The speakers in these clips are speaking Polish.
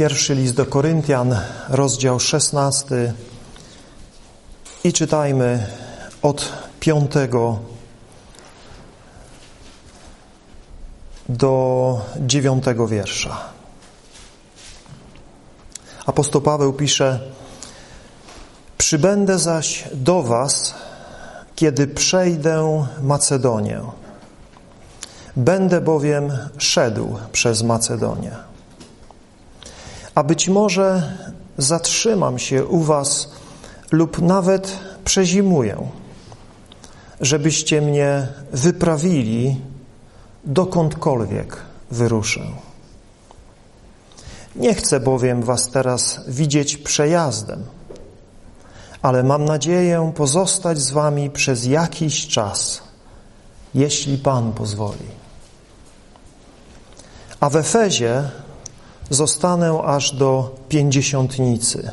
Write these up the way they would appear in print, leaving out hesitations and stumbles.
Pierwszy list do Koryntian, rozdział 16 i czytajmy od 5 do 9 wiersza. Apostoł Paweł pisze: Przybędę zaś do was, kiedy przejdę Macedonię. Będę bowiem szedł przez Macedonię. A być może zatrzymam się u was lub nawet przezimuję, żebyście mnie wyprawili dokądkolwiek wyruszę. Nie chcę bowiem was teraz widzieć przejazdem, ale mam nadzieję pozostać z wami przez jakiś czas, jeśli Pan pozwoli. A w Efezie zostanę aż do Pięćdziesiątnicy.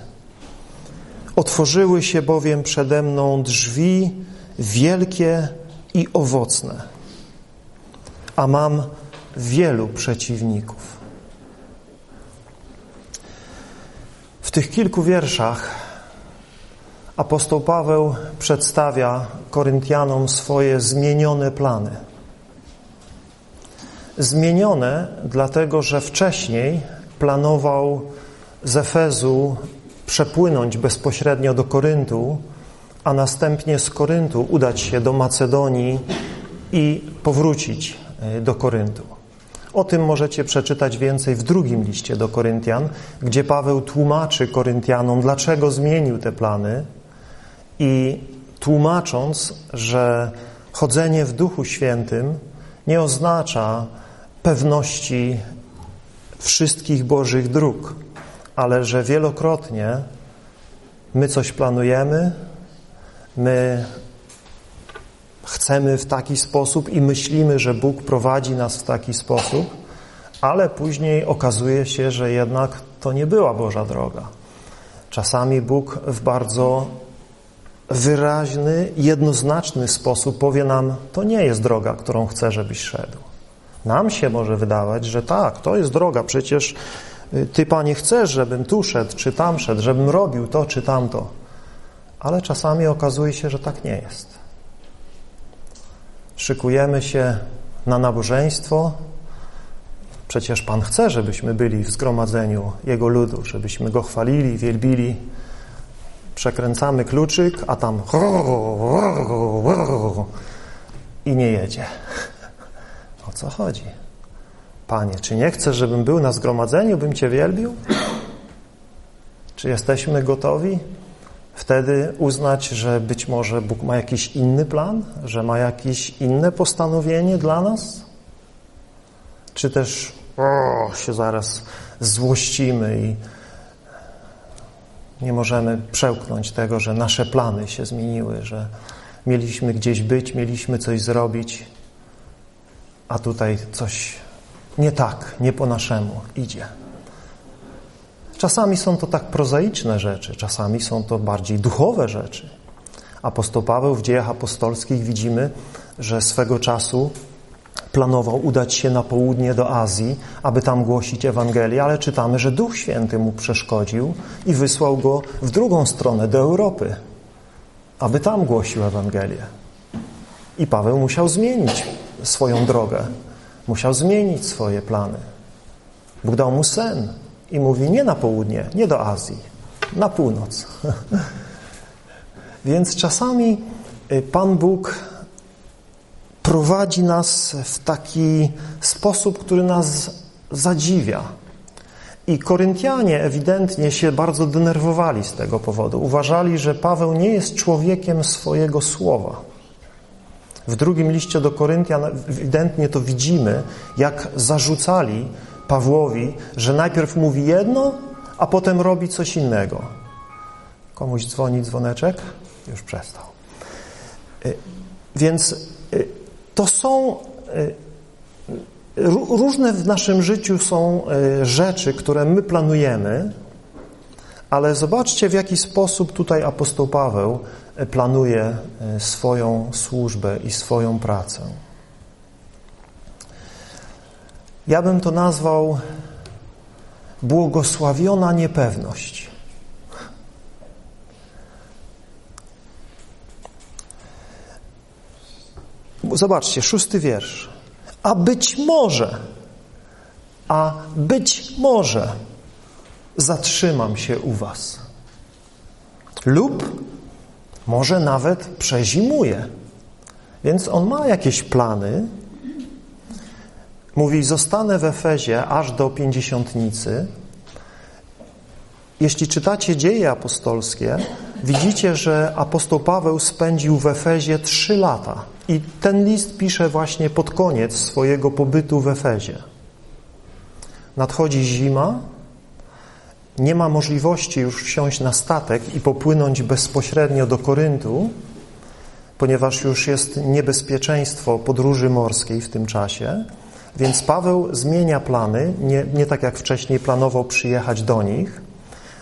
Otworzyły się bowiem przede mną drzwi wielkie i owocne, a mam wielu przeciwników. W tych kilku wierszach apostoł Paweł przedstawia Koryntianom swoje zmienione plany. Zmienione dlatego, że wcześniej planował z Efezu przepłynąć bezpośrednio do Koryntu, a następnie z Koryntu udać się do Macedonii i powrócić do Koryntu. O tym możecie przeczytać więcej w drugim liście do Koryntian, gdzie Paweł tłumaczy Koryntianom, dlaczego zmienił te plany, i tłumacząc, że chodzenie w Duchu Świętym nie oznacza pewności wszystkich Bożych dróg, ale że wielokrotnie my coś planujemy, my chcemy w taki sposób i myślimy, że Bóg prowadzi nas w taki sposób, ale później okazuje się, że jednak to nie była Boża droga. Czasami Bóg w bardzo wyraźny, jednoznaczny sposób powie nam: to nie jest droga, którą chcę, żebyś szedł. Nam się może wydawać, że tak, to jest droga, przecież Ty, Panie, chcesz, żebym tu szedł, czy tam szedł, żebym robił to, czy tamto. Ale czasami okazuje się, że tak nie jest. Szykujemy się na nabożeństwo. Przecież Pan chce, żebyśmy byli w zgromadzeniu Jego ludu, żebyśmy Go chwalili, wielbili. Przekręcamy kluczyk, a tam i nie jedzie. O co chodzi? Panie, czy nie chcesz, żebym był na zgromadzeniu, bym Cię wielbił? Czy jesteśmy gotowi wtedy uznać, że być może Bóg ma jakiś inny plan, że ma jakieś inne postanowienie dla nas? Czy też się zaraz złościmy i nie możemy przełknąć tego, że nasze plany się zmieniły, że mieliśmy gdzieś być, mieliśmy coś zrobić, a tutaj coś nie tak, nie po naszemu idzie. Czasami są to tak prozaiczne rzeczy, czasami są to bardziej duchowe rzeczy. Apostoł Paweł w Dziejach Apostolskich widzimy, że swego czasu planował udać się na południe do Azji, aby tam głosić Ewangelię, ale czytamy, że Duch Święty mu przeszkodził i wysłał go w drugą stronę, do Europy, aby tam głosił Ewangelię. I Paweł musiał zmienić swoją drogę, musiał zmienić swoje plany. Bóg dał mu sen i mówi: nie na południe, nie do Azji, na północ. Więc czasami Pan Bóg prowadzi nas w taki sposób, który nas zadziwia. I Koryntianie ewidentnie się bardzo denerwowali z tego powodu. Uważali, że Paweł nie jest człowiekiem swojego słowa. W drugim liście do Koryntian ewidentnie to widzimy, jak zarzucali Pawłowi, że najpierw mówi jedno, a potem robi coś innego. Komuś dzwoni dzwoneczek? Już przestał. Więc to są różne w naszym życiu są rzeczy, które my planujemy, ale zobaczcie, w jaki sposób tutaj apostoł Paweł planuje swoją służbę i swoją pracę. Ja bym to nazwał błogosławiona niepewność. Zobaczcie, 6 wiersz. A być może zatrzymam się u was. Lub może nawet przezimuję. Więc on ma jakieś plany. Mówi, zostanę w Efezie aż do Pięćdziesiątnicy. Jeśli czytacie Dzieje Apostolskie, widzicie, że apostoł Paweł spędził w Efezie 3 lata. I ten list pisze właśnie pod koniec swojego pobytu w Efezie. Nadchodzi zima, nie ma możliwości już wsiąść na statek i popłynąć bezpośrednio do Koryntu, ponieważ już jest niebezpieczeństwo podróży morskiej w tym czasie, więc Paweł zmienia plany, nie tak jak wcześniej planował przyjechać do nich,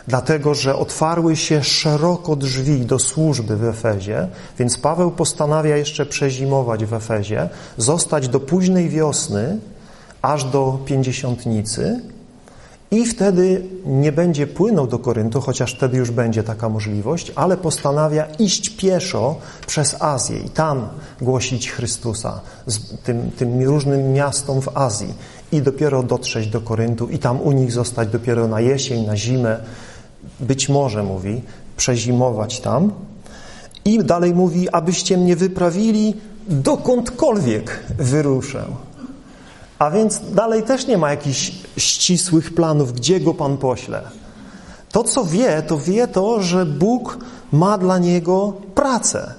dlatego, że otwarły się szeroko drzwi do służby w Efezie, więc Paweł postanawia jeszcze przezimować w Efezie, zostać do późnej wiosny, aż do Pięćdziesiątnicy i wtedy nie będzie płynął do Koryntu, chociaż wtedy już będzie taka możliwość, ale postanawia iść pieszo przez Azję i tam głosić Chrystusa tym różnym miastom w Azji i dopiero dotrzeć do Koryntu i tam u nich zostać dopiero na jesień, na zimę, być może, mówi, przezimować tam. I dalej mówi, abyście mnie wyprawili, dokądkolwiek wyruszę. A więc dalej też nie ma jakichś ścisłych planów, gdzie go Pan pośle. To, co wie, to wie to, że Bóg ma dla niego pracę,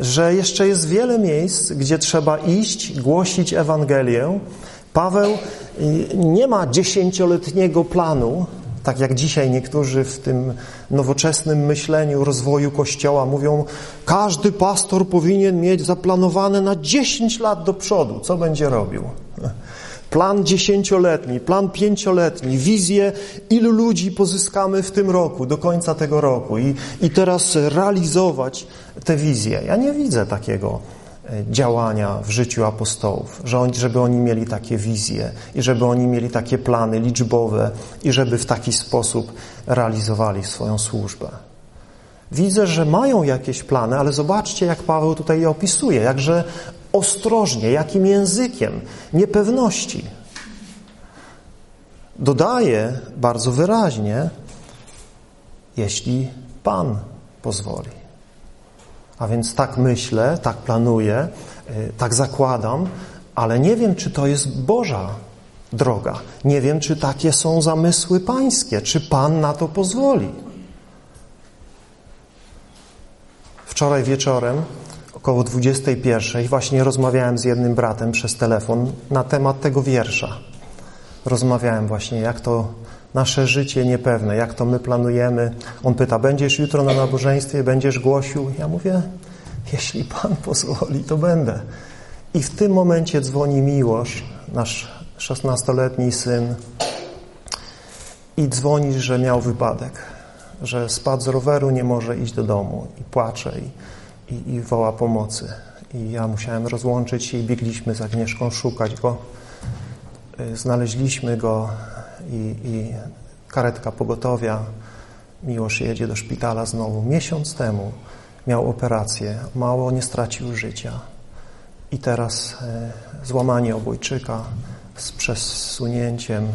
że jeszcze jest wiele miejsc, gdzie trzeba iść, głosić Ewangelię. Paweł nie ma 10-letniego planu, tak jak dzisiaj niektórzy w tym nowoczesnym myśleniu rozwoju Kościoła mówią, każdy pastor powinien mieć zaplanowane na 10 lat do przodu, co będzie robił. Plan 10-letni, plan 5-letni, wizję, ilu ludzi pozyskamy w tym roku, do końca tego roku i teraz realizować te wizje. Ja nie widzę takiego działania w życiu apostołów, żeby oni mieli takie wizje i żeby oni mieli takie plany liczbowe i żeby w taki sposób realizowali swoją służbę. Widzę, że mają jakieś plany, ale zobaczcie, jak Paweł tutaj je opisuje, jakże ostrożnie, jakim językiem niepewności. Dodaje bardzo wyraźnie, jeśli Pan pozwoli. A więc tak myślę, tak planuję, tak zakładam, ale nie wiem, czy to jest Boża droga. Nie wiem, czy takie są zamysły pańskie, czy Pan na to pozwoli. Wczoraj wieczorem około 21:00 właśnie rozmawiałem z jednym bratem przez telefon na temat tego wiersza. Rozmawiałem właśnie, jak to nasze życie niepewne, jak to my planujemy. On pyta, będziesz jutro na nabożeństwie, będziesz głosił? Ja mówię, jeśli Pan pozwoli, to będę. I w tym momencie dzwoni Miłosz, nasz 16-letni syn, i dzwoni, że miał wypadek, że spadł z roweru, nie może iść do domu i płacze i woła pomocy. I ja musiałem rozłączyć się i biegliśmy z Agnieszką szukać go. Znaleźliśmy go i karetka pogotowia. Miłosz jedzie do szpitala znowu. Miesiąc temu miał operację. Mało nie stracił życia. I teraz złamanie obojczyka z przesunięciem.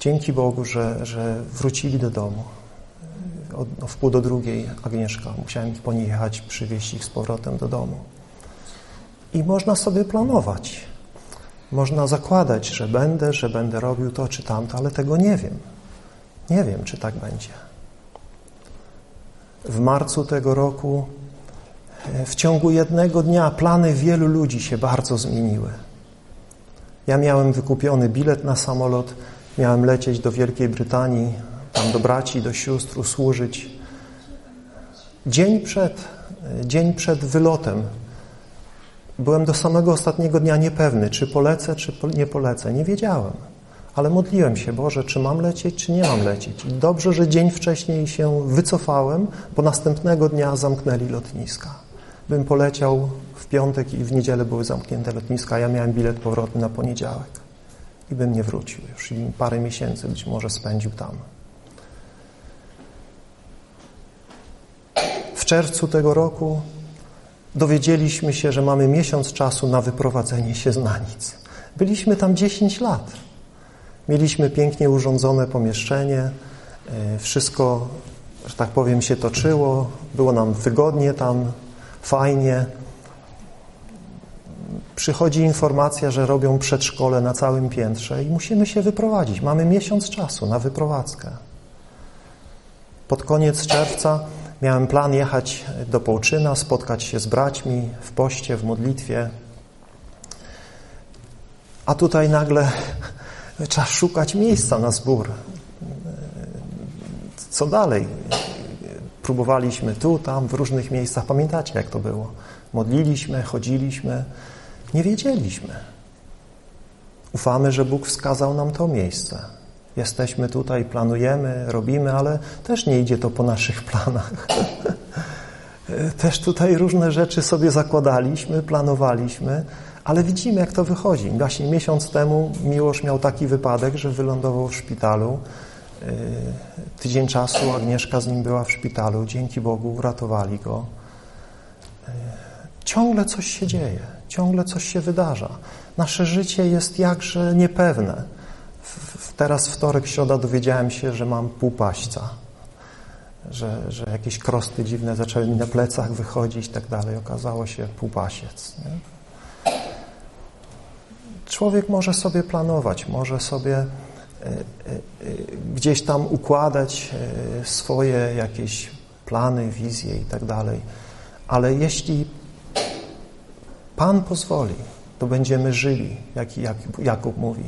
Dzięki Bogu, że wrócili do domu. O 13:30 Agnieszka. Musiałem po niej jechać, przywieźć ich z powrotem do domu. I można sobie planować. Można zakładać, że będę robił to czy tamto, ale tego nie wiem. Nie wiem, czy tak będzie. W marcu tego roku w ciągu jednego dnia plany wielu ludzi się bardzo zmieniły. Ja miałem wykupiony bilet na samolot, miałem lecieć do Wielkiej Brytanii, tam do braci, do sióstr, usłużyć. Dzień przed wylotem byłem do samego ostatniego dnia niepewny, czy polecę, czy nie polecę. Nie wiedziałem, ale modliłem się, Boże, czy mam lecieć, czy nie mam lecieć. I dobrze, że dzień wcześniej się wycofałem, bo następnego dnia zamknęli lotniska. Bym poleciał w piątek i w niedzielę były zamknięte lotniska, ja miałem bilet powrotny na poniedziałek. i bym nie wrócił już. I parę miesięcy być może spędził tam. W czerwcu tego roku dowiedzieliśmy się, że mamy miesiąc czasu na wyprowadzenie się z Nanic. Byliśmy tam 10 lat. Mieliśmy pięknie urządzone pomieszczenie, wszystko, że tak powiem, się toczyło, było nam wygodnie tam, fajnie. Przychodzi informacja, że robią przedszkole na całym piętrze i musimy się wyprowadzić. Mamy miesiąc czasu na wyprowadzkę. Pod koniec czerwca miałem plan jechać do Połczyna, spotkać się z braćmi w poście, w modlitwie. A tutaj nagle trzeba szukać miejsca na zbór. Co dalej? Próbowaliśmy tu, tam, w różnych miejscach. Pamiętacie, jak to było? Modliliśmy, chodziliśmy. Nie wiedzieliśmy. Ufamy, że Bóg wskazał nam to miejsce. Jesteśmy tutaj, planujemy, robimy, ale też nie idzie to po naszych planach. Też tutaj różne rzeczy sobie zakładaliśmy, planowaliśmy, ale widzimy, jak to wychodzi. Właśnie miesiąc temu Miłosz miał taki wypadek, że wylądował w szpitalu. Tydzień czasu Agnieszka z nim była w szpitalu. Dzięki Bogu uratowali go. Ciągle coś się dzieje. Ciągle coś się wydarza. Nasze życie jest jakże niepewne. Teraz wtorek, środa dowiedziałem się, że mam półpaśca. Że jakieś krosty dziwne zaczęły mi na plecach wychodzić i tak dalej. Okazało się półpasiec. Nie? Człowiek może sobie planować, może sobie gdzieś tam układać swoje jakieś plany, wizje i tak dalej. Ale jeśli Pan pozwoli, to będziemy żyli, jak Jakub mówi.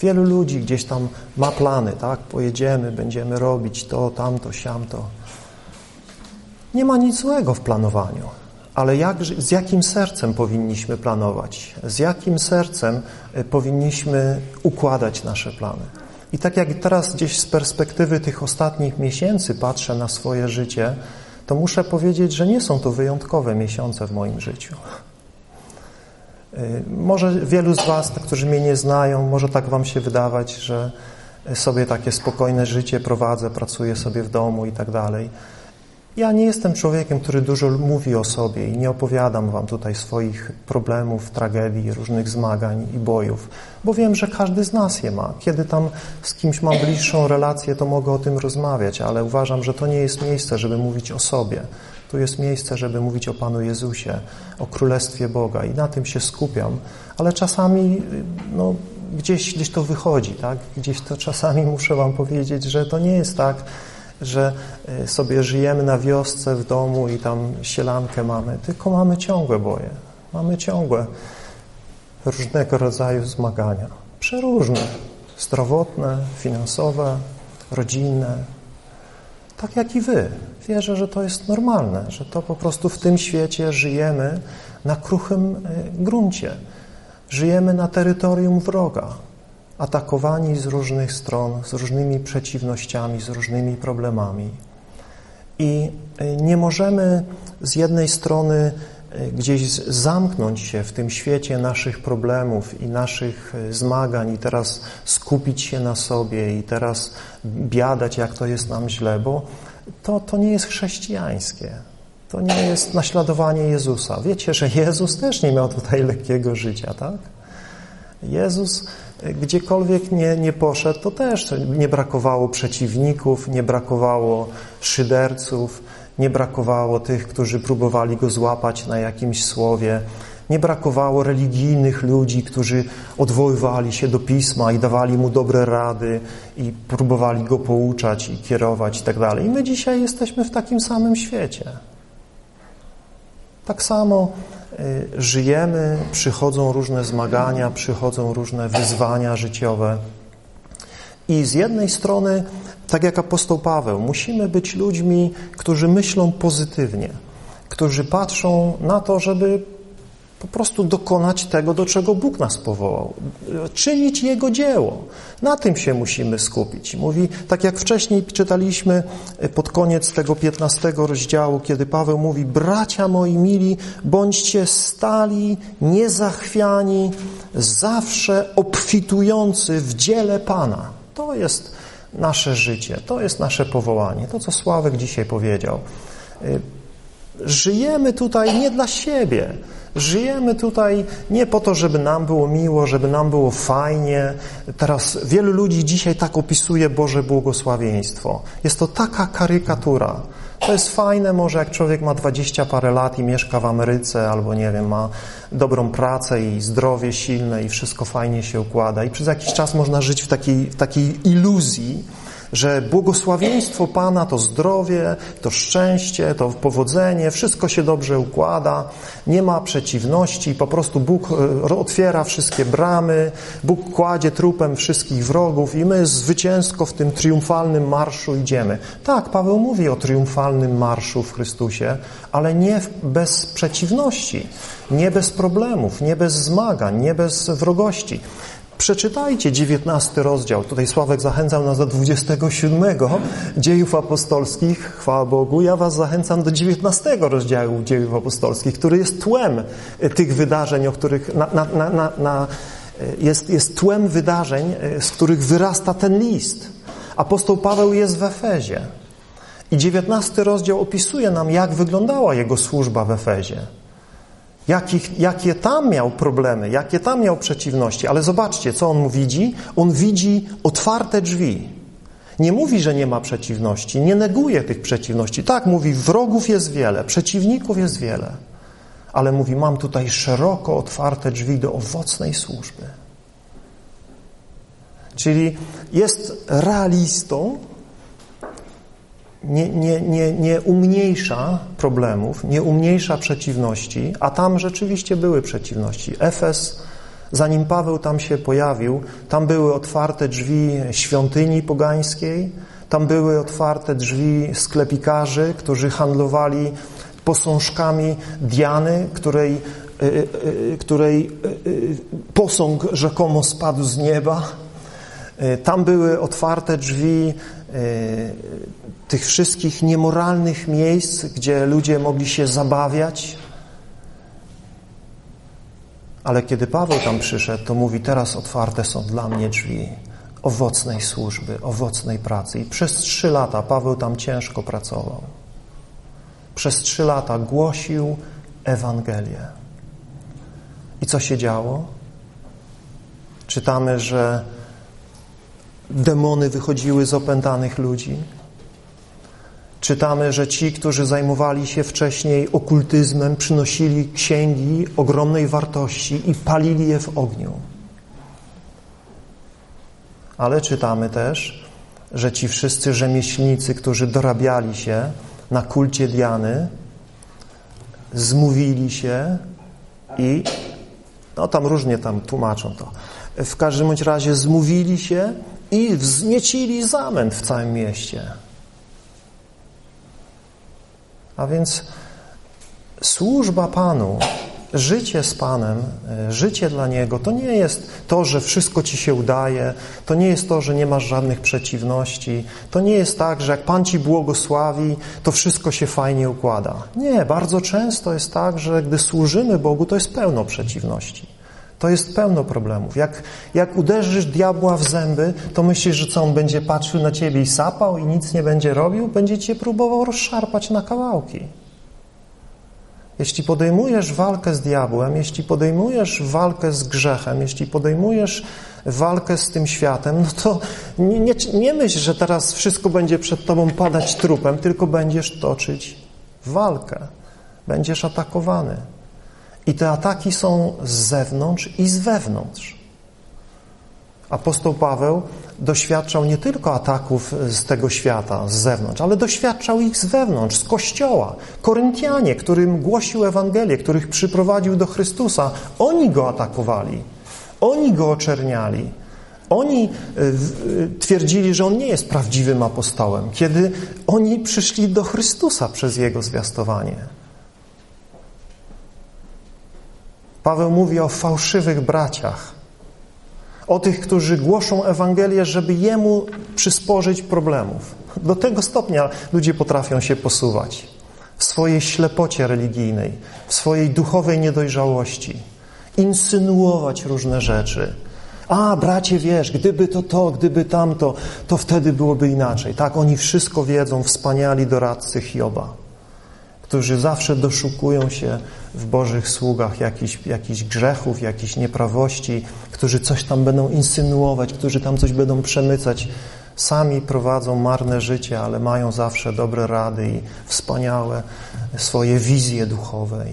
Wielu ludzi gdzieś tam ma plany, tak? Pojedziemy, będziemy robić to, tamto, siamto. Nie ma nic złego w planowaniu, ale z jakim sercem powinniśmy planować? Z jakim sercem powinniśmy układać nasze plany? I tak jak teraz gdzieś z perspektywy tych ostatnich miesięcy patrzę na swoje życie, to muszę powiedzieć, że nie są to wyjątkowe miesiące w moim życiu. Może wielu z Was, którzy mnie nie znają, może tak Wam się wydawać, że sobie takie spokojne życie prowadzę, pracuję sobie w domu i tak dalej. Ja nie jestem człowiekiem, który dużo mówi o sobie i nie opowiadam Wam tutaj swoich problemów, tragedii, różnych zmagań i bojów, bo wiem, że każdy z nas je ma. Kiedy tam z kimś mam bliższą relację, to mogę o tym rozmawiać, ale uważam, że to nie jest miejsce, żeby mówić o sobie. Tu jest miejsce, żeby mówić o Panu Jezusie, o Królestwie Boga i na tym się skupiam, ale czasami no, gdzieś to wychodzi, tak? Gdzieś to czasami muszę Wam powiedzieć, że to nie jest tak, że sobie żyjemy na wiosce w domu i tam sielankę mamy, tylko mamy ciągłe boje, mamy ciągłe różnego rodzaju zmagania, przeróżne, zdrowotne, finansowe, rodzinne. Tak jak i Wy. Wierzę, że to jest normalne, że to po prostu w tym świecie żyjemy na kruchym gruncie. Żyjemy na terytorium wroga, atakowani z różnych stron, z różnymi przeciwnościami, z różnymi problemami. I nie możemy z jednej strony gdzieś zamknąć się w tym świecie naszych problemów i naszych zmagań i teraz skupić się na sobie i teraz biadać, jak to jest nam źle, bo to nie jest chrześcijańskie. To nie jest naśladowanie Jezusa. Wiecie, że Jezus też nie miał tutaj lekkiego życia, tak? Jezus gdziekolwiek nie poszedł, to też nie brakowało przeciwników, nie brakowało szyderców, nie brakowało tych, którzy próbowali go złapać na jakimś słowie. Nie brakowało religijnych ludzi, którzy odwoływali się do Pisma i dawali mu dobre rady i próbowali go pouczać i kierować i tak dalej. I my dzisiaj jesteśmy w takim samym świecie. Tak samo żyjemy, przychodzą różne zmagania, przychodzą różne wyzwania życiowe. I z jednej strony, tak jak apostoł Paweł, musimy być ludźmi, którzy myślą pozytywnie, którzy patrzą na to, żeby po prostu dokonać tego, do czego Bóg nas powołał. Czynić Jego dzieło. Na tym się musimy skupić. Mówi, tak jak wcześniej czytaliśmy pod koniec tego 15 rozdziału, kiedy Paweł mówi, bracia moi mili, bądźcie stali, niezachwiani, zawsze obfitujący w dziele Pana. To jest nasze życie, to jest nasze powołanie. To, co Sławek dzisiaj powiedział. Żyjemy tutaj nie dla siebie. Żyjemy tutaj nie po to, żeby nam było miło, żeby nam było fajnie. Teraz wielu ludzi dzisiaj tak opisuje Boże błogosławieństwo. Jest to taka karykatura. To jest fajne może, jak człowiek ma 20 parę lat i mieszka w Ameryce, albo nie wiem, ma dobrą pracę i zdrowie silne i wszystko fajnie się układa. I przez jakiś czas można żyć w takiej iluzji, że błogosławieństwo Pana to zdrowie, to szczęście, to powodzenie, wszystko się dobrze układa, nie ma przeciwności, po prostu Bóg otwiera wszystkie bramy, Bóg kładzie trupem wszystkich wrogów i my zwycięsko w tym triumfalnym marszu idziemy. Tak, Paweł mówi o triumfalnym marszu w Chrystusie, ale nie bez przeciwności, nie bez problemów, nie bez zmagań, nie bez wrogości. Przeczytajcie 19 rozdział, tutaj Sławek zachęcał nas do 27 Dziejów Apostolskich, chwała Bogu, ja was zachęcam do 19 rozdziału Dziejów Apostolskich, który jest tłem tych wydarzeń, o których jest tłem wydarzeń, z których wyrasta ten list. Apostoł Paweł jest w Efezie i 19 rozdział opisuje nam, jak wyglądała jego służba w Efezie. Jakie tam miał problemy, jakie tam miał przeciwności. Ale zobaczcie, co on widzi. On widzi otwarte drzwi. Nie mówi, że nie ma przeciwności. Nie neguje tych przeciwności. Tak, mówi, wrogów jest wiele, przeciwników jest wiele. Ale mówi, mam tutaj szeroko otwarte drzwi do owocnej służby. Czyli jest realistą, nie umniejsza problemów, nie umniejsza przeciwności, a tam rzeczywiście były przeciwności. Efes, zanim Paweł tam się pojawił, tam były otwarte drzwi świątyni pogańskiej, tam były otwarte drzwi sklepikarzy, którzy handlowali posążkami Diany, której posąg rzekomo spadł z nieba. Tam były otwarte drzwi tych wszystkich niemoralnych miejsc, gdzie ludzie mogli się zabawiać. Ale kiedy Paweł tam przyszedł, to mówi, teraz otwarte są dla mnie drzwi owocnej służby, owocnej pracy. I przez 3 lata Paweł tam ciężko pracował. Przez 3 lata głosił Ewangelię. I co się działo? Czytamy, że demony wychodziły z opętanych ludzi. Czytamy, że ci, którzy zajmowali się wcześniej okultyzmem, przynosili księgi ogromnej wartości i palili je w ogniu. Ale czytamy też, że ci wszyscy rzemieślnicy, którzy dorabiali się na kulcie Diany, zmówili się i, no tam różnie tam tłumaczą to, w każdym bądź razie zmówili się i wzniecili zamęt w całym mieście. A więc służba Panu, życie z Panem, życie dla Niego, to nie jest to, że wszystko ci się udaje, to nie jest to, że nie masz żadnych przeciwności, to nie jest tak, że jak Pan ci błogosławi, to wszystko się fajnie układa. Nie, bardzo często jest tak, że gdy służymy Bogu, to jest pełno przeciwności. To jest pełno problemów. Jak uderzysz diabła w zęby, to myślisz, że co, on będzie patrzył na ciebie i sapał i nic nie będzie robił? Będzie cię próbował rozszarpać na kawałki. Jeśli podejmujesz walkę z diabłem, jeśli podejmujesz walkę z grzechem, jeśli podejmujesz walkę z tym światem, no to nie myśl, że teraz wszystko będzie przed tobą padać trupem, tylko będziesz toczyć walkę. Będziesz atakowany. I te ataki są z zewnątrz i z wewnątrz. Apostoł Paweł doświadczał nie tylko ataków z tego świata, z zewnątrz, ale doświadczał ich z wewnątrz, z Kościoła. Koryntianie, którym głosił Ewangelię, których przyprowadził do Chrystusa, oni go atakowali, oni go oczerniali. Oni twierdzili, że on nie jest prawdziwym apostołem, kiedy oni przyszli do Chrystusa przez jego zwiastowanie. Paweł mówi o fałszywych braciach, o tych, którzy głoszą Ewangelię, żeby jemu przysporzyć problemów. Do tego stopnia ludzie potrafią się posuwać w swojej ślepocie religijnej, w swojej duchowej niedojrzałości, insynuować różne rzeczy. A, bracie, wiesz, gdyby to, gdyby tamto, to wtedy byłoby inaczej. Tak, oni wszystko wiedzą, wspaniali doradcy Hioba, którzy zawsze doszukują się w Bożych sługach jakichś grzechów, jakichś nieprawości, którzy coś tam będą insynuować, którzy tam coś będą przemycać. Sami prowadzą marne życie, ale mają zawsze dobre rady i wspaniałe swoje wizje duchowe.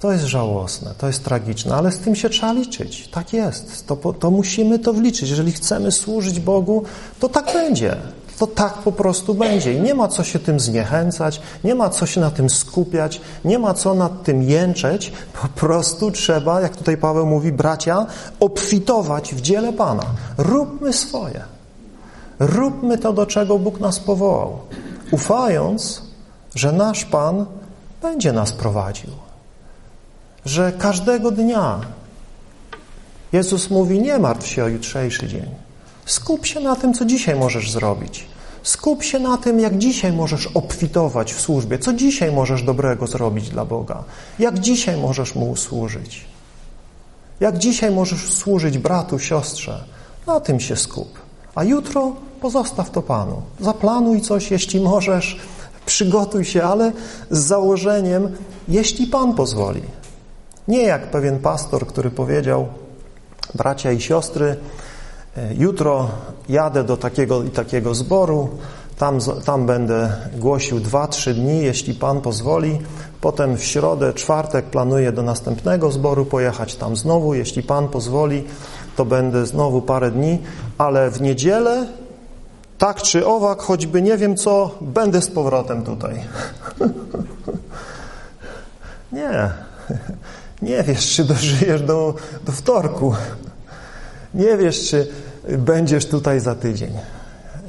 To jest żałosne, to jest tragiczne, ale z tym się trzeba liczyć. Tak jest, to musimy to wliczyć. Jeżeli chcemy służyć Bogu, to tak będzie. To tak po prostu będzie i nie ma co się tym zniechęcać, nie ma co się na tym skupiać, nie ma co nad tym jęczeć, po prostu trzeba, jak tutaj Paweł mówi, bracia, obfitować w dziele Pana. Róbmy swoje, róbmy to, do czego Bóg nas powołał, ufając, że nasz Pan będzie nas prowadził, że każdego dnia Jezus mówi, nie martw się o jutrzejszy dzień. Skup się na tym, co dzisiaj możesz zrobić. Skup się na tym, jak dzisiaj możesz obfitować w służbie. Co dzisiaj możesz dobrego zrobić dla Boga? Jak dzisiaj możesz Mu usłużyć? Jak dzisiaj możesz służyć bratu, siostrze? Na tym się skup. A jutro pozostaw to Panu. Zaplanuj coś, jeśli możesz. Przygotuj się, ale z założeniem, jeśli Pan pozwoli. Nie jak pewien pastor, który powiedział, bracia i siostry, jutro jadę do takiego i takiego zboru, tam będę głosił 2-3 dni, jeśli Pan pozwoli. Potem w środę, czwartek planuję do następnego zboru pojechać tam znowu. Jeśli Pan pozwoli, to będę znowu parę dni, ale w niedzielę, tak czy owak, choćby nie wiem co, będę z powrotem tutaj. Nie wiesz, czy dożyjesz do wtorku. Nie wiesz, czy będziesz tutaj za tydzień.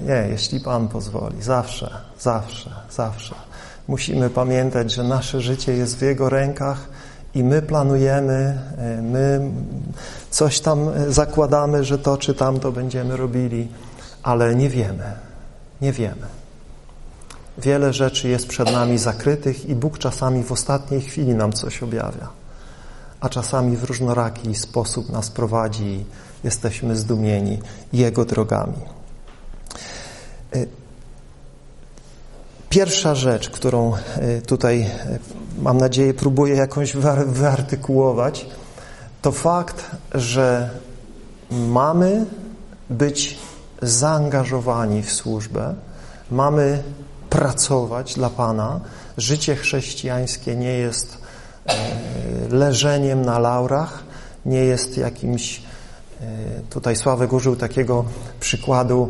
Nie, jeśli Pan pozwoli. Zawsze. Musimy pamiętać, że nasze życie jest w Jego rękach i my planujemy, my coś tam zakładamy, że to czy tamto będziemy robili, ale nie wiemy. Wiele rzeczy jest przed nami zakrytych i Bóg czasami w ostatniej chwili nam coś objawia, a czasami w różnoraki sposób nas prowadzi. Jesteśmy zdumieni Jego drogami. Pierwsza rzecz, którą tutaj, mam nadzieję, próbuję jakoś wyartykułować, to fakt, że mamy być zaangażowani w służbę, mamy pracować dla Pana. Życie chrześcijańskie nie jest leżeniem na laurach, nie jest jakimś. Tutaj Sławek użył takiego przykładu,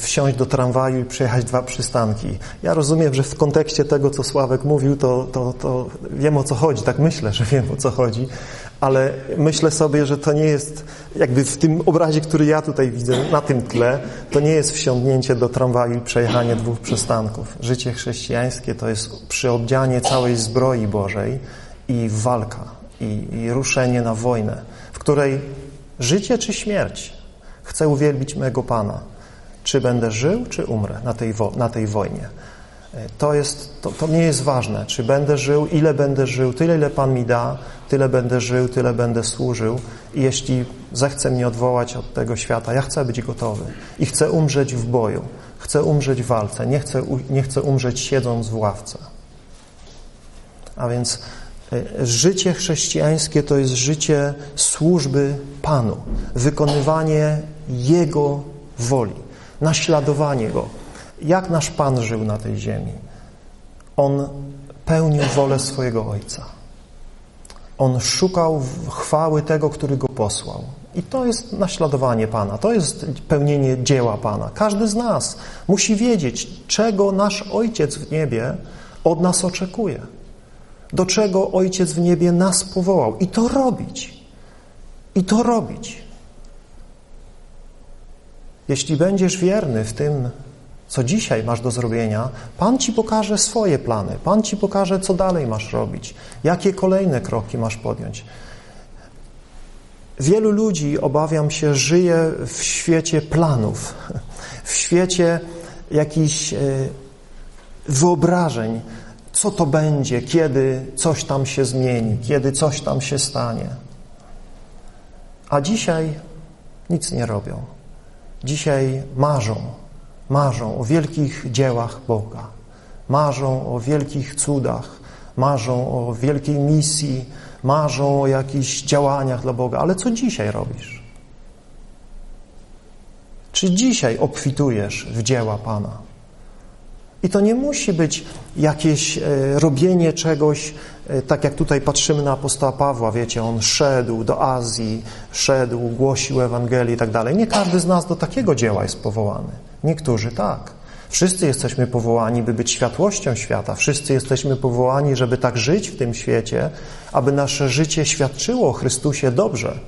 wsiąść do tramwaju i przejechać 2 przystanki. Ja rozumiem, że w kontekście tego, co Sławek mówił, to wiem, o co chodzi. Tak myślę, że wiem, o co chodzi, ale myślę sobie, że to nie jest, jakby w tym obrazie, który ja tutaj widzę, na tym tle, to nie jest wsiądnięcie do tramwaju i przejechanie 2 przystanków. Życie chrześcijańskie to jest przyodzianie całej zbroi Bożej i walka, i ruszenie na wojnę, w której życie czy śmierć? Chcę uwielbić mego Pana. Czy będę żył, czy umrę na tej wojnie? To nie jest ważne. Czy będę żył, ile będę żył, tyle ile Pan mi da, tyle będę żył, tyle będę służył. I jeśli zechce mnie odwołać od tego świata, ja chcę być gotowy. I chcę umrzeć w boju. Chcę umrzeć w walce. Nie chcę umrzeć siedząc w ławce. A więc życie chrześcijańskie to jest życie służby Panu, wykonywanie Jego woli, naśladowanie Go. Jak nasz Pan żył na tej ziemi? On pełnił wolę swojego Ojca. On szukał chwały tego, który Go posłał. I to jest naśladowanie Pana, to jest pełnienie dzieła Pana. Każdy z nas musi wiedzieć, czego nasz Ojciec w niebie od nas oczekuje. Do czego Ojciec w niebie nas powołał. I to robić. Jeśli będziesz wierny w tym, co dzisiaj masz do zrobienia, Pan Ci pokaże swoje plany. Pan Ci pokaże, co dalej masz robić. Jakie kolejne kroki masz podjąć. Wielu ludzi, obawiam się, żyje w świecie planów, w świecie jakichś wyobrażeń, co to będzie, kiedy coś tam się zmieni, kiedy coś tam się stanie. A dzisiaj nic nie robią. Dzisiaj marzą o wielkich dziełach Boga, marzą o wielkich cudach, marzą o wielkiej misji, marzą o jakichś działaniach dla Boga. Ale co dzisiaj robisz? Czy dzisiaj obfitujesz w dzieła Pana? I to nie musi być jakieś robienie czegoś, tak jak tutaj patrzymy na apostoła Pawła, wiecie, on szedł do Azji, szedł, głosił Ewangelię i tak dalej. Nie każdy z nas do takiego dzieła jest powołany. Niektórzy tak. Wszyscy jesteśmy powołani, by być światłością świata. Wszyscy jesteśmy powołani, żeby tak żyć w tym świecie, aby nasze życie świadczyło o Chrystusie dobrze.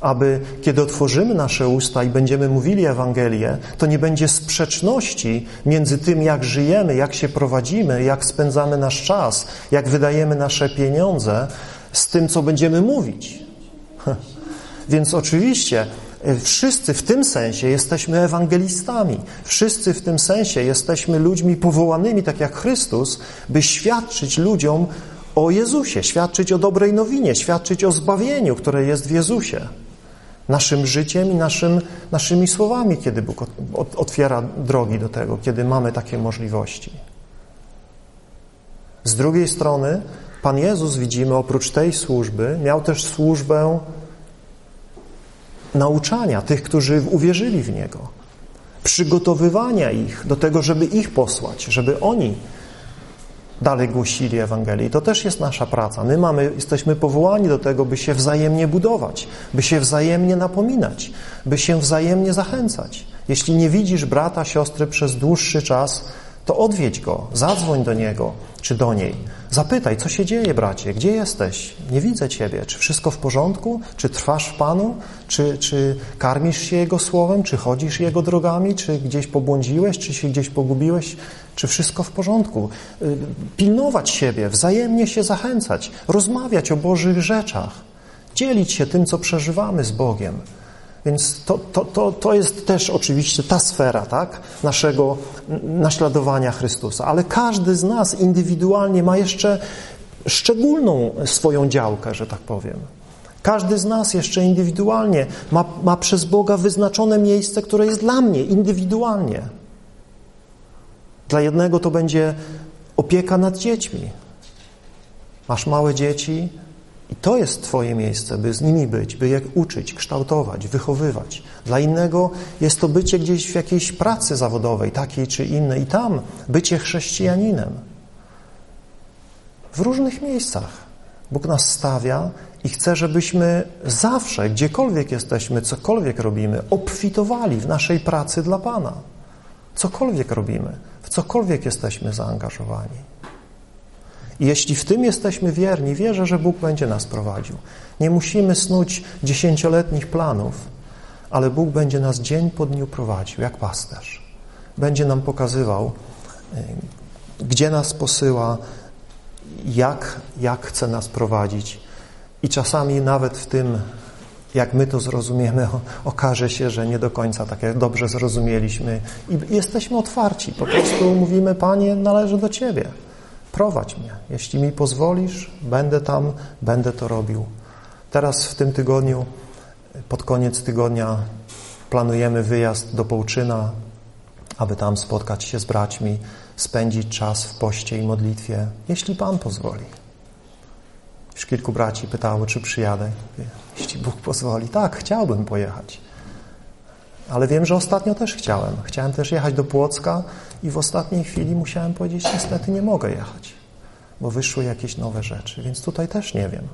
Aby kiedy otworzymy nasze usta i będziemy mówili Ewangelię, to nie będzie sprzeczności między tym, jak żyjemy, jak się prowadzimy, jak spędzamy nasz czas, jak wydajemy nasze pieniądze, z tym, co będziemy mówić. Więc oczywiście wszyscy w tym sensie jesteśmy ewangelistami. Wszyscy w tym sensie jesteśmy ludźmi powołanymi, tak jak Chrystus, by świadczyć ludziom o Jezusie, świadczyć o dobrej nowinie, świadczyć o zbawieniu, które jest w Jezusie. Naszym życiem i naszymi słowami, kiedy Bóg otwiera drogi do tego, kiedy mamy takie możliwości. Z drugiej strony Pan Jezus, widzimy, oprócz tej służby, miał też służbę nauczania tych, którzy uwierzyli w Niego, przygotowywania ich do tego, żeby ich posłać, żeby oni dalej głosili Ewangelii. To też jest nasza praca. My jesteśmy powołani do tego, by się wzajemnie budować, by się wzajemnie napominać, by się wzajemnie zachęcać. Jeśli nie widzisz brata, siostry przez dłuższy czas, to odwiedź go, zadzwoń do niego czy do niej. Zapytaj, co się dzieje, bracie, gdzie jesteś? Nie widzę ciebie. Czy wszystko w porządku? Czy trwasz w Panu? Czy karmisz się Jego Słowem? Czy chodzisz Jego drogami? Czy gdzieś pobłądziłeś? Czy się gdzieś pogubiłeś? Czy wszystko w porządku? Pilnować siebie, wzajemnie się zachęcać, rozmawiać o Bożych rzeczach, dzielić się tym, co przeżywamy z Bogiem. Więc to jest też oczywiście ta sfera, tak, naszego naśladowania Chrystusa. Ale każdy z nas indywidualnie ma jeszcze szczególną swoją działkę, że tak powiem. Każdy z nas jeszcze indywidualnie ma przez Boga wyznaczone miejsce, które jest dla mnie indywidualnie. Dla jednego to będzie opieka nad dziećmi. Masz małe dzieci i to jest twoje miejsce, by z nimi być, by je uczyć, kształtować, wychowywać. Dla innego jest to bycie gdzieś w jakiejś pracy zawodowej, takiej czy innej, i tam bycie chrześcijaninem. W różnych miejscach Bóg nas stawia i chce, żebyśmy zawsze, gdziekolwiek jesteśmy, cokolwiek robimy, obfitowali w naszej pracy dla Pana. Cokolwiek robimy, w cokolwiek jesteśmy zaangażowani. I jeśli w tym jesteśmy wierni, wierzę, że Bóg będzie nas prowadził. Nie musimy snuć 10-letnich planów, ale Bóg będzie nas dzień po dniu prowadził, jak pasterz. Będzie nam pokazywał, gdzie nas posyła, jak chce nas prowadzić. I czasami nawet w tym, jak my to zrozumiemy, okaże się, że nie do końca tak dobrze zrozumieliśmy. I jesteśmy otwarci. Po prostu mówimy: Panie, należy do Ciebie. Prowadź mnie. Jeśli mi pozwolisz, będę tam, będę to robił. Teraz w tym tygodniu, pod koniec tygodnia, planujemy wyjazd do Połczyna, aby tam spotkać się z braćmi, spędzić czas w poście i modlitwie, jeśli Pan pozwoli. Już kilku braci pytało, czy przyjadę. Jeśli Bóg pozwoli, tak, chciałbym pojechać. Ale wiem, że ostatnio też chciałem. Chciałem też jechać do Płocka i w ostatniej chwili musiałem powiedzieć: niestety nie mogę jechać, bo wyszły jakieś nowe rzeczy, więc tutaj też nie wiem.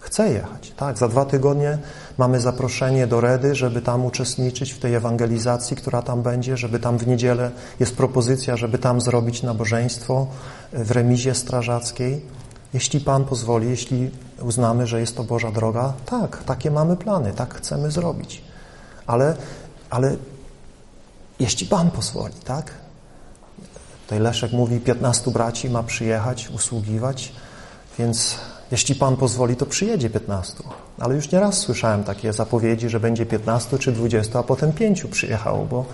Chcę jechać, tak. Za 2 tygodnie mamy zaproszenie do Redy, żeby tam uczestniczyć w tej ewangelizacji, która tam będzie, żeby tam w niedzielę jest propozycja, żeby tam zrobić nabożeństwo w remizie strażackiej. Jeśli Pan pozwoli, jeśli uznamy, że jest to Boża droga, tak, takie mamy plany, tak chcemy zrobić. Ale jeśli Pan pozwoli, tak? Tutaj Leszek mówi, 15 braci ma przyjechać, usługiwać, więc Jeśli Pan pozwoli, to przyjedzie 15. Ale już nieraz słyszałem takie zapowiedzi, że będzie 15 czy 20, a potem 5 przyjechało, bo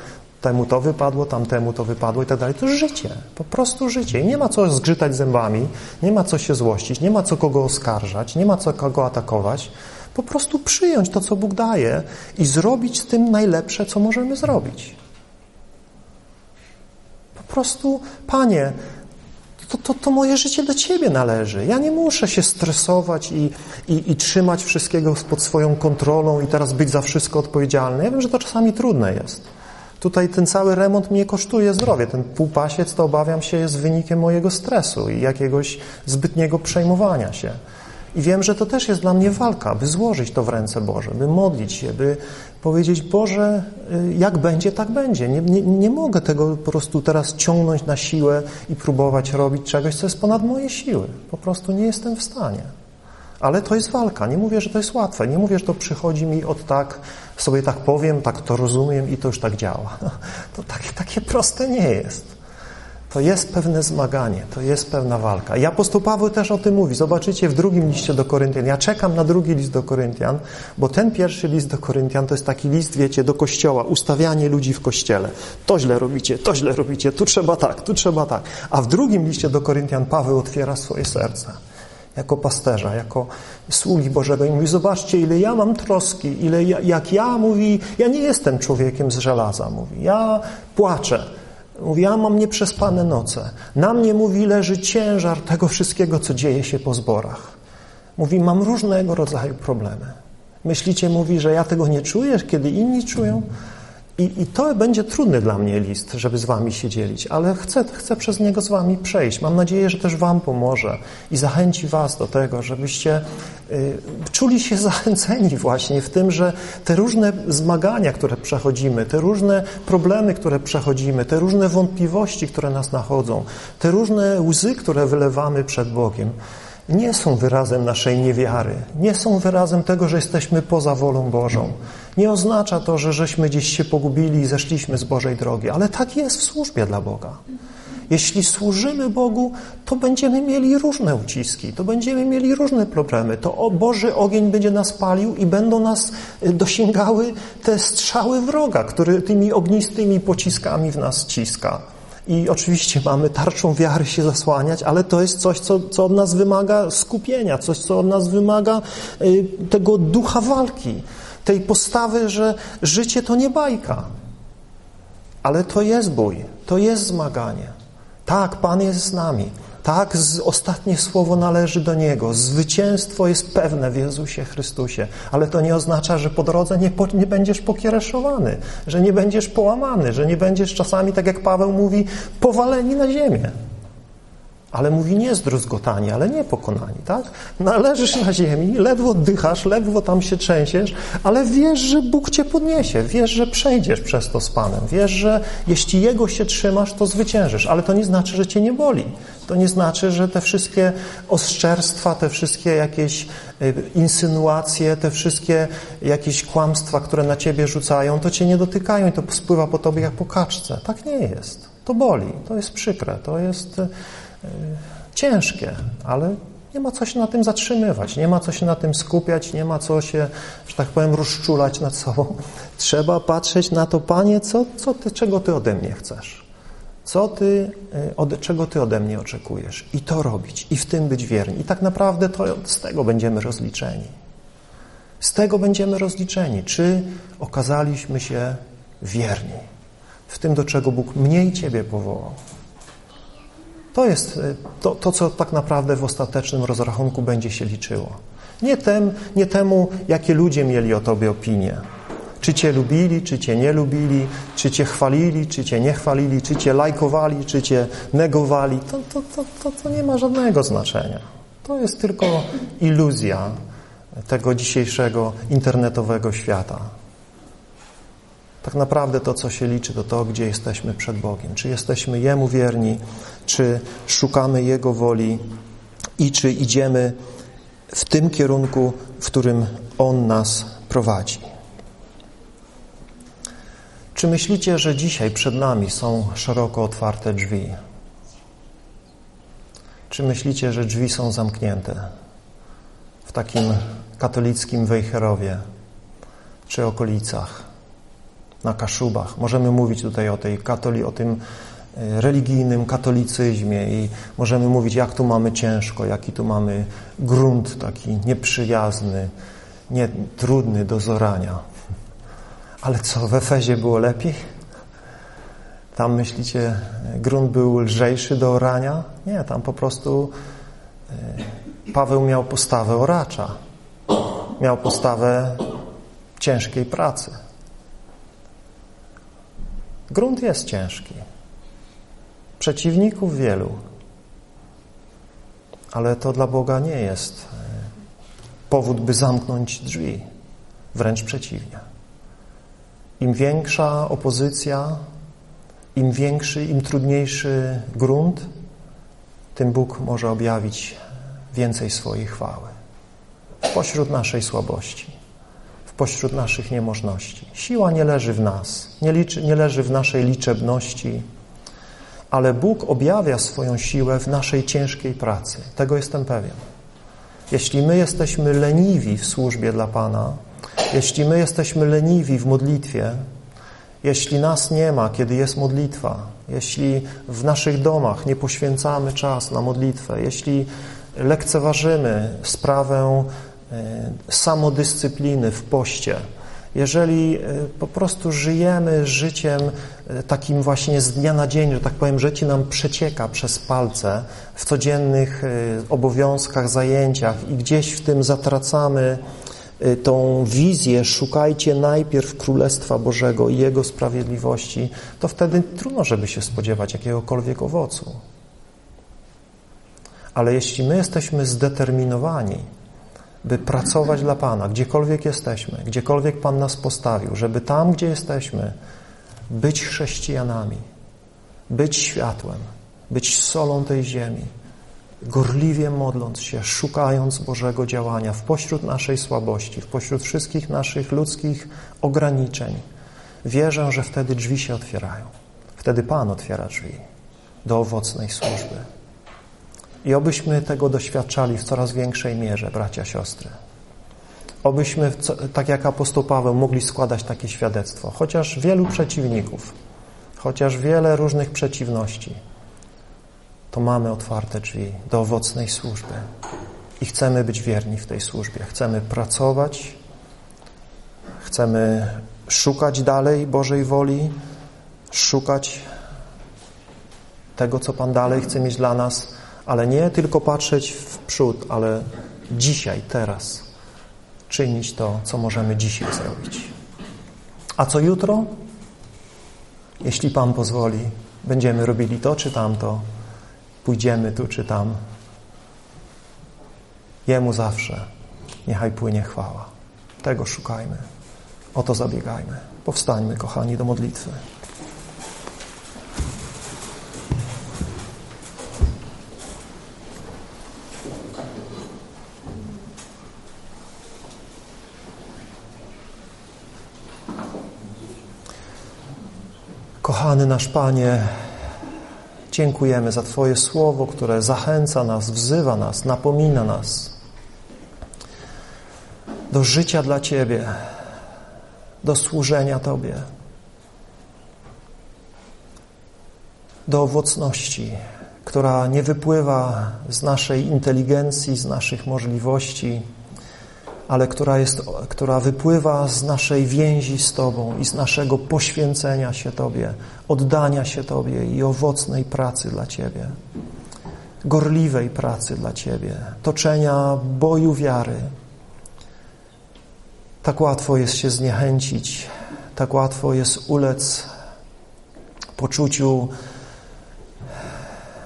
temu to wypadło, tamtemu to wypadło i tak dalej. To jest życie, po prostu życie. I nie ma co zgrzytać zębami, nie ma co się złościć, nie ma co kogo oskarżać, nie ma co kogo atakować. Po prostu przyjąć to, co Bóg daje i zrobić z tym najlepsze, co możemy zrobić. Po prostu, Panie, to moje życie do Ciebie należy. Ja nie muszę się stresować i trzymać wszystkiego pod swoją kontrolą i teraz być za wszystko odpowiedzialny. Ja wiem, że to czasami trudne jest. Tutaj ten cały remont mnie kosztuje zdrowie. Ten półpasiec, to obawiam się, jest wynikiem mojego stresu i jakiegoś zbytniego przejmowania się. I wiem, że to też jest dla mnie walka, by złożyć to w ręce Boże, by modlić się, by powiedzieć: Boże, jak będzie, tak będzie. Nie mogę tego po prostu teraz ciągnąć na siłę i próbować robić czegoś, co jest ponad moje siły. Po prostu nie jestem w stanie. Ale to jest walka. Nie mówię, że to jest łatwe. Nie mówię, że to przychodzi mi od tak, sobie tak powiem, tak to rozumiem i to już tak działa. To takie proste nie jest. To jest pewne zmaganie, to jest pewna walka. I apostoł Paweł też o tym mówi. Zobaczycie w drugim liście do Koryntian. Ja czekam na drugi list do Koryntian, bo ten pierwszy list do Koryntian to jest taki list, wiecie, do kościoła, ustawianie ludzi w kościele. To źle robicie, tu trzeba tak. A w drugim liście do Koryntian Paweł otwiera swoje serce jako pasterza, jako sługi Bożego i mówi: zobaczcie, ile ja mam troski, ja nie jestem człowiekiem z żelaza, mówi, ja płaczę. Mówi, ja mam nieprzespane noce. Na mnie, mówi, leży ciężar tego wszystkiego, co dzieje się po zborach. Mówi, mam różnego rodzaju problemy. Myślicie, mówi, że ja tego nie czuję, kiedy inni czują? I to będzie trudny dla mnie list, żeby z wami się dzielić, ale chcę przez niego z wami przejść. Mam nadzieję, że też wam pomoże i zachęci was do tego, żebyście czuli się zachęceni właśnie w tym, że te różne zmagania, które przechodzimy, te różne problemy, które przechodzimy, te różne wątpliwości, które nas nachodzą, te różne łzy, które wylewamy przed Bogiem, nie są wyrazem naszej niewiary, nie są wyrazem tego, że jesteśmy poza wolą Bożą. Nie oznacza to, że żeśmy gdzieś się pogubili i zeszliśmy z Bożej drogi, ale tak jest w służbie dla Boga. Jeśli służymy Bogu, to będziemy mieli różne uciski, to będziemy mieli różne problemy, to Boży ogień będzie nas palił i będą nas dosięgały te strzały wroga, który tymi ognistymi pociskami w nas ciska. I oczywiście mamy tarczą wiary się zasłaniać, ale to jest coś, co od nas wymaga skupienia, coś, co od nas wymaga tego ducha walki, tej postawy, że życie to nie bajka. Ale to jest bój, to jest zmaganie. Tak, Pan jest z nami. Tak, ostatnie słowo należy do Niego. Zwycięstwo jest pewne w Jezusie Chrystusie. Ale to nie oznacza, że po drodze nie będziesz pokiereszowany, że nie będziesz połamany, że nie będziesz czasami, tak jak Paweł mówi, powaleni na ziemię. Ale mówi nie zdruzgotani, ale nie pokonani, tak? Leżysz na ziemi, ledwo oddychasz, ledwo tam się trzęsiesz, ale wiesz, że Bóg cię podniesie, wiesz, że przejdziesz przez to z Panem, wiesz, że jeśli Jego się trzymasz, to zwyciężysz, ale to nie znaczy, że cię nie boli. To nie znaczy, że te wszystkie oszczerstwa, te wszystkie jakieś insynuacje, te wszystkie jakieś kłamstwa, które na ciebie rzucają, to cię nie dotykają i to spływa po tobie jak po kaczce. Tak nie jest. To boli, to jest przykre, to jest ciężkie, ale nie ma co się na tym zatrzymywać, nie ma co się na tym skupiać, nie ma co się, że tak powiem, rozczulać nad sobą. Trzeba patrzeć na to: Panie, czego Ty ode mnie chcesz? Czego Ty ode mnie oczekujesz? I to robić, i w tym być wierni. I tak naprawdę z tego będziemy rozliczeni. Z tego będziemy rozliczeni, czy okazaliśmy się wierni w tym, do czego Bóg mnie i Ciebie powołał. To jest to, co tak naprawdę w ostatecznym rozrachunku będzie się liczyło. Nie temu, jakie ludzie mieli o tobie opinie. Czy cię lubili, czy cię nie lubili, czy cię chwalili, czy cię nie chwalili, czy cię lajkowali, czy cię negowali. To nie ma żadnego znaczenia. To jest tylko iluzja tego dzisiejszego internetowego świata. Tak naprawdę to, co się liczy, to to, gdzie jesteśmy przed Bogiem. Czy jesteśmy Jemu wierni, czy szukamy Jego woli i czy idziemy w tym kierunku, w którym On nas prowadzi. Czy myślicie, że dzisiaj przed nami są szeroko otwarte drzwi? Czy myślicie, że drzwi są zamknięte? w takim katolickim Wejherowie czy okolicach, na Kaszubach. Możemy mówić tutaj o tym religijnym katolicyzmie i możemy mówić, jak tu mamy ciężko, jaki tu mamy grunt taki nieprzyjazny, trudny do zorania. Ale co, w Efezie było lepiej? Tam, myślicie, grunt był lżejszy do orania? Nie, tam po prostu Paweł miał postawę oracza. Miał postawę ciężkiej pracy. Grunt jest ciężki. Przeciwników wielu. Ale to dla Boga nie jest powód, by zamknąć drzwi. Wręcz przeciwnie. Im większa opozycja, im większy, im trudniejszy grunt, tym Bóg może objawić więcej swojej chwały. Pośród naszej słabości, pośród naszych niemożności. Siła nie leży w nas, nie leży w naszej liczebności, ale Bóg objawia swoją siłę w naszej ciężkiej pracy. Tego jestem pewien. Jeśli my jesteśmy leniwi w służbie dla Pana, jeśli my jesteśmy leniwi w modlitwie, jeśli nas nie ma, kiedy jest modlitwa, jeśli w naszych domach nie poświęcamy czasu na modlitwę, jeśli lekceważymy sprawę samodyscypliny w poście, jeżeli po prostu żyjemy życiem takim właśnie z dnia na dzień, że tak powiem, życie nam przecieka przez palce w codziennych obowiązkach, zajęciach i gdzieś w tym zatracamy tą wizję, szukajcie najpierw Królestwa Bożego i Jego sprawiedliwości, to wtedy trudno, żeby się spodziewać jakiegokolwiek owocu. Ale jeśli my jesteśmy zdeterminowani, by pracować dla Pana, gdziekolwiek jesteśmy, gdziekolwiek Pan nas postawił, żeby tam, gdzie jesteśmy, być chrześcijanami, być światłem, być solą tej ziemi, gorliwie modląc się, szukając Bożego działania w pośród naszej słabości, w pośród wszystkich naszych ludzkich ograniczeń. Wierzę, że wtedy drzwi się otwierają. Wtedy Pan otwiera drzwi do owocnej służby. I obyśmy tego doświadczali w coraz większej mierze, bracia, siostry. Obyśmy, tak jak apostoł Paweł, mogli składać takie świadectwo. Chociaż wielu przeciwników, chociaż wiele różnych przeciwności, to mamy otwarte drzwi do owocnej służby. I chcemy być wierni w tej służbie. Chcemy pracować, chcemy szukać dalej Bożej woli, szukać tego, co Pan dalej chce mieć dla nas, ale nie tylko patrzeć w przód, ale dzisiaj, teraz czynić to, co możemy dzisiaj zrobić. A co jutro? Jeśli Pan pozwoli, będziemy robili to czy tamto, pójdziemy tu czy tam. Jemu zawsze niechaj płynie chwała. Tego szukajmy, o to zabiegajmy. Powstańmy, kochani, do modlitwy. Kochany nasz Panie, dziękujemy za Twoje słowo, które zachęca nas, wzywa nas, napomina nas do życia dla Ciebie, do służenia Tobie, do owocności, która nie wypływa z naszej inteligencji, z naszych możliwości, ale która wypływa z naszej więzi z Tobą i z naszego poświęcenia się Tobie, oddania się Tobie i owocnej pracy dla Ciebie, gorliwej pracy dla Ciebie, toczenia boju wiary. Tak łatwo jest się zniechęcić, tak łatwo jest ulec poczuciu,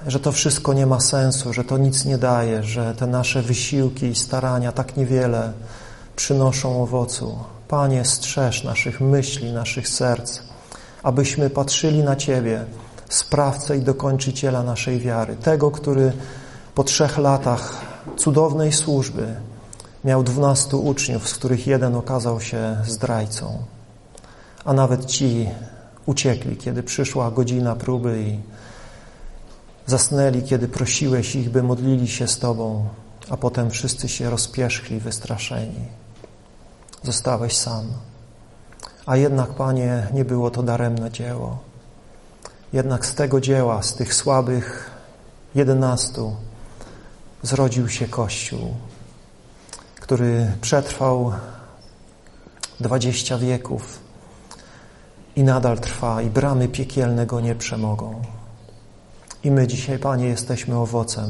że to wszystko nie ma sensu, że to nic nie daje, że te nasze wysiłki i starania tak niewiele przynoszą owocu. Panie, strzeż naszych myśli, naszych serc, abyśmy patrzyli na Ciebie, sprawcę i dokończyciela naszej wiary, tego, który po 3 latach cudownej służby miał 12 uczniów, z których jeden okazał się zdrajcą, a nawet ci uciekli, kiedy przyszła godzina próby i zasnęli, kiedy prosiłeś ich, by modlili się z Tobą, a potem wszyscy się rozpierzchli, wystraszeni. Zostałeś sam. A jednak, Panie, nie było to daremne dzieło. Jednak z tego dzieła, z tych słabych 11 zrodził się Kościół, który przetrwał 20 wieków i nadal trwa, i bramy piekielne go nie przemogą. I my dzisiaj, Panie, jesteśmy owocem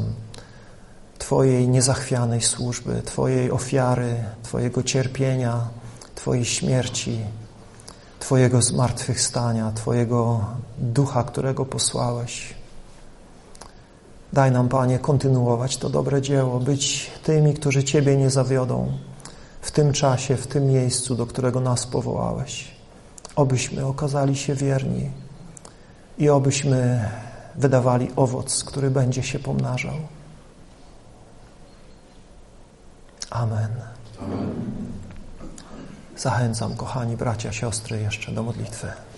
Twojej niezachwianej służby, Twojej ofiary, Twojego cierpienia, Twojej śmierci, Twojego zmartwychwstania, Twojego Ducha, którego posłałeś. Daj nam, Panie, kontynuować to dobre dzieło, być tymi, którzy Ciebie nie zawiodą w tym czasie, w tym miejscu, do którego nas powołałeś. Obyśmy okazali się wierni i obyśmy wydawali owoc, który będzie się pomnażał. Amen. Amen. Zachęcam, kochani bracia, siostry, jeszcze do modlitwy.